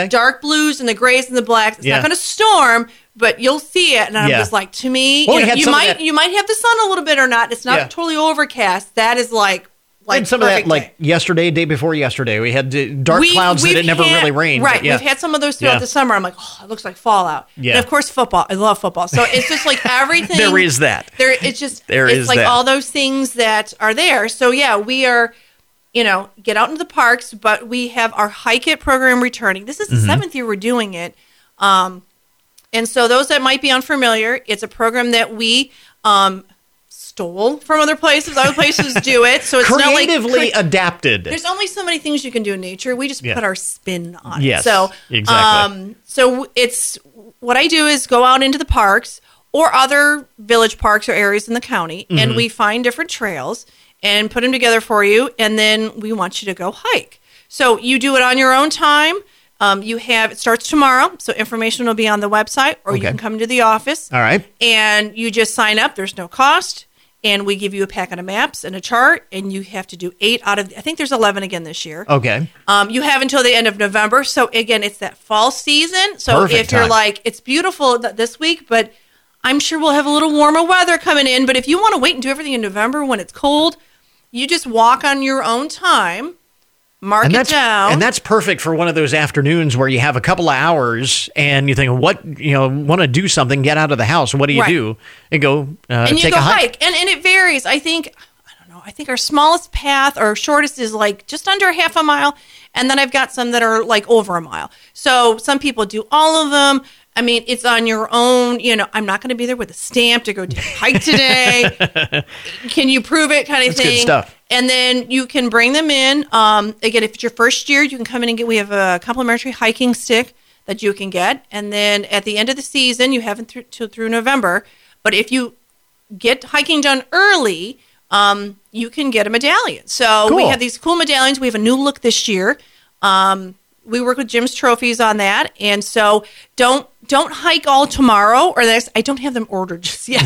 dark blues and the grays and the blacks, it's not going to storm, but you'll see it. And I'm just like, to me, you might have the sun a little bit or not. It's not totally overcast. That is like. And some of that, like yesterday, day before yesterday, we had dark clouds that it never really rained. Right. Yeah. We've had some of those throughout the summer. I'm like, oh, it looks like fallout. Yeah. And of course, football. I love football. So it's just like everything. There is that. It's like all those things that are there. So yeah, we are, you know, get out into the parks, but we have our Hike It program returning. This is the 7th year we're doing it. And so those that might be unfamiliar, it's a program that we, stole from other places. Other places do it, so it's creatively adapted. There's only so many things you can do in nature. We just put our spin on it. So exactly. So it's what I do is go out into the parks or other village parks or areas in the county, and we find different trails and put them together for you, and then we want you to go hike. So you do it on your own time. It starts tomorrow, so information will be on the website, or you can come to the office. All right, and you just sign up. There's no cost. And we give you a packet of maps and a chart, and you have to do 8 out of, I think there's 11 again this year. Okay. You have until the end of November. So, again, it's that fall season. So Perfect time. You're like, it's beautiful this week, but I'm sure we'll have a little warmer weather coming in. But if you want to wait and do everything in November when it's cold, you just walk on your own time. Mark it down. And that's perfect for one of those afternoons where you have a couple of hours and you think, want to do something, get out of the house. What do you do? And go take a hike. And it varies. I think our smallest path or shortest is like just under half a mile. And then I've got some that are like over a mile. So some people do all of them. I mean, it's on your own. You know, I'm not going to be there with a stamp to go hike today. Can you prove it kind of thing? That's good stuff. And then you can bring them in. Again, if it's your first year, you can come in and we have a complimentary hiking stick that you can get. And then at the end of the season, you have until through November. But if you get hiking done early, you can get a medallion. So we have these cool medallions. We have a new look this year. We work with Jim's Trophies on that. And so don't hike all tomorrow or this. I don't have them ordered just yet.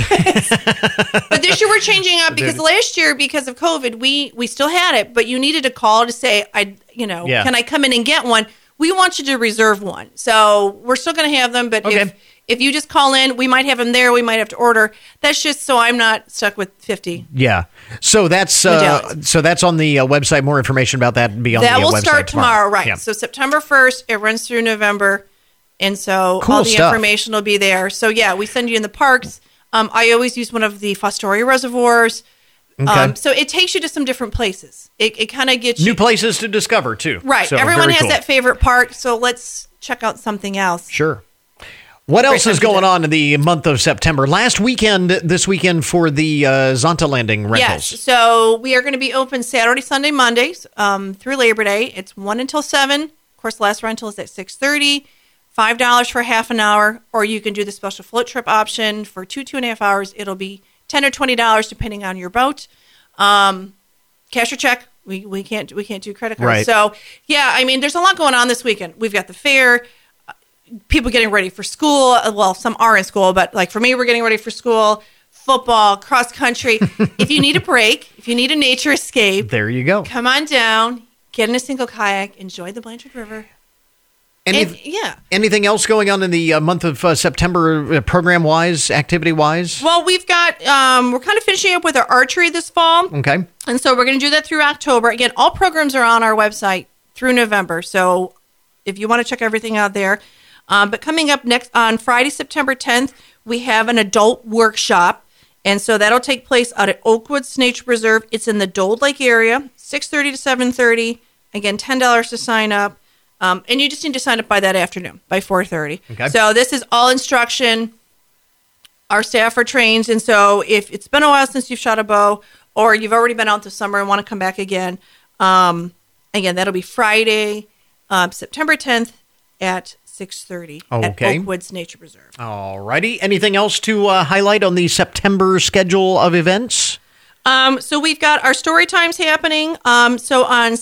But this year we're changing up because last year, because of COVID, we still had it, but you needed a call to say, can I come in and get one? We want you to reserve one. So we're still going to have them, but if you just call in, we might have them there. We might have to order. That's just so I'm not stuck with 50. Yeah. So that's on the website. More information about that will be on the website. That will start tomorrow, right. Yeah. So September 1st, it runs through November. And so all the information will be there. So, yeah, we send you in the parks. I always use one of the Fostoria reservoirs. Okay. So it takes you to some different places. It kind of gets you. New places to discover, too. Right. So everyone has that favorite park. So let's check out something else. Sure. What else is going on in the month of September? Last weekend, this weekend for the Zonta Landing rentals. Yes, so we are going to be open Saturday, Sunday, Mondays through Labor Day. It's 1 until 7. Of course, last rental is at 6:30. $5 for half an hour, or you can do the special float trip option for 2.5 hours. It'll be $10 or $20 depending on your boat. Cash or check, We can't do credit cards. Right. So, yeah, I mean, there's a lot going on this weekend. We've got the fair, people getting ready for school. Well, some are in school, but like for me, we're getting ready for school, football, cross country. If you need a break, if you need a nature escape, there you go. Come on down, get in a single kayak, enjoy the Blanchard River. Anything else going on in the month of September, program-wise, activity-wise? Well, we've got, we're kind of finishing up with our archery this fall. Okay. And so we're going to do that through October. Again, all programs are on our website through November. So if you want to check everything out there. But coming up next on Friday, September 10th, we have an adult workshop. And so that'll take place out at Oakwoods Nature Preserve. It's in the Dold Lake area, 6:30 to 7:30. Again, $10 to sign up. And you just need to sign up by that afternoon, by 4:30. Okay. So this is all instruction. Our staff are trained. And so if it's been a while since you've shot a bow or you've already been out this summer and want to come back again, again, that'll be Friday, September 10th at 6:30 at Oakwoods Nature Preserve. All righty. Anything else to highlight on the September schedule of events? So we've got our story times happening. So on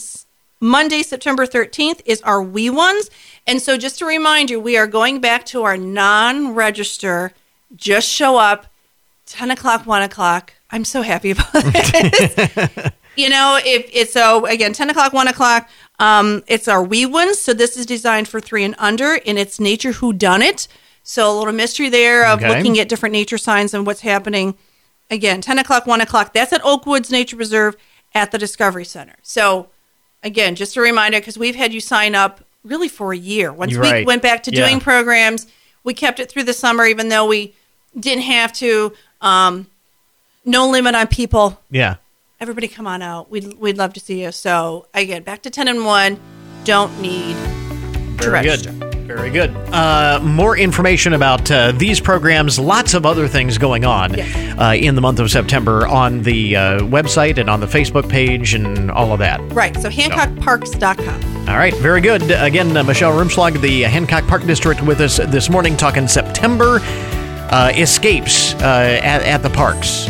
Monday, September 13th is our Wee Ones. And so just to remind you, we are going back to our non-register, just show up, 10 o'clock, 1 o'clock. I'm so happy about this. You know, if it's so, again, 10 o'clock, 1 o'clock, it's our Wee Ones. So this is designed for 3 and under, and it's Nature Whodunit. So a little mystery there of looking at different nature signs and what's happening. Again, 10 o'clock, 1 o'clock. That's at Oakwoods Nature Preserve at the Discovery Center. So again, just a reminder, because we've had you sign up really for a year. Once we went back to doing programs, we kept it through the summer, even though we didn't have to. No limit on people. Yeah. Everybody come on out. We'd love to see you. So, again, back to 10 and 1. Don't need to register. Very good. More information about these programs, lots of other things going on in the month of September on the website and on the Facebook page and all of that. Right. So HancockParks.com. All right. Very good. Again, Michelle Rumschlag, the Hancock Park District, with us this morning talking September escapes at the parks.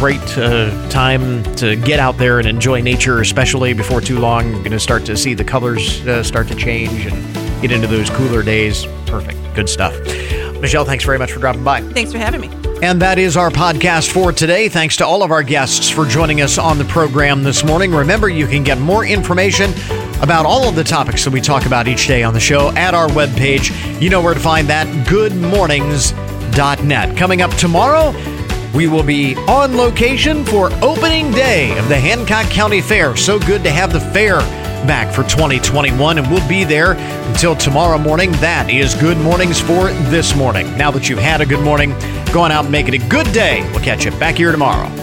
Great time to get out there and enjoy nature, especially before too long. You're going to start to see the colors start to change and get into those cooler days. Perfect. Good stuff. Michelle, thanks very much for dropping by. Thanks for having me. And that is our podcast for today. Thanks to all of our guests for joining us on the program this morning. Remember, you can get more information about all of the topics that we talk about each day on the show at our webpage. You know where to find that, goodmornings.net. Coming up tomorrow, we will be on location for opening day of the Hancock County Fair. So good to have the fair back for 2021, and we'll be there until tomorrow morning. That is Good Mornings for this morning. Now that you've had a good morning, go on out and make it a good day. We'll catch you back here tomorrow.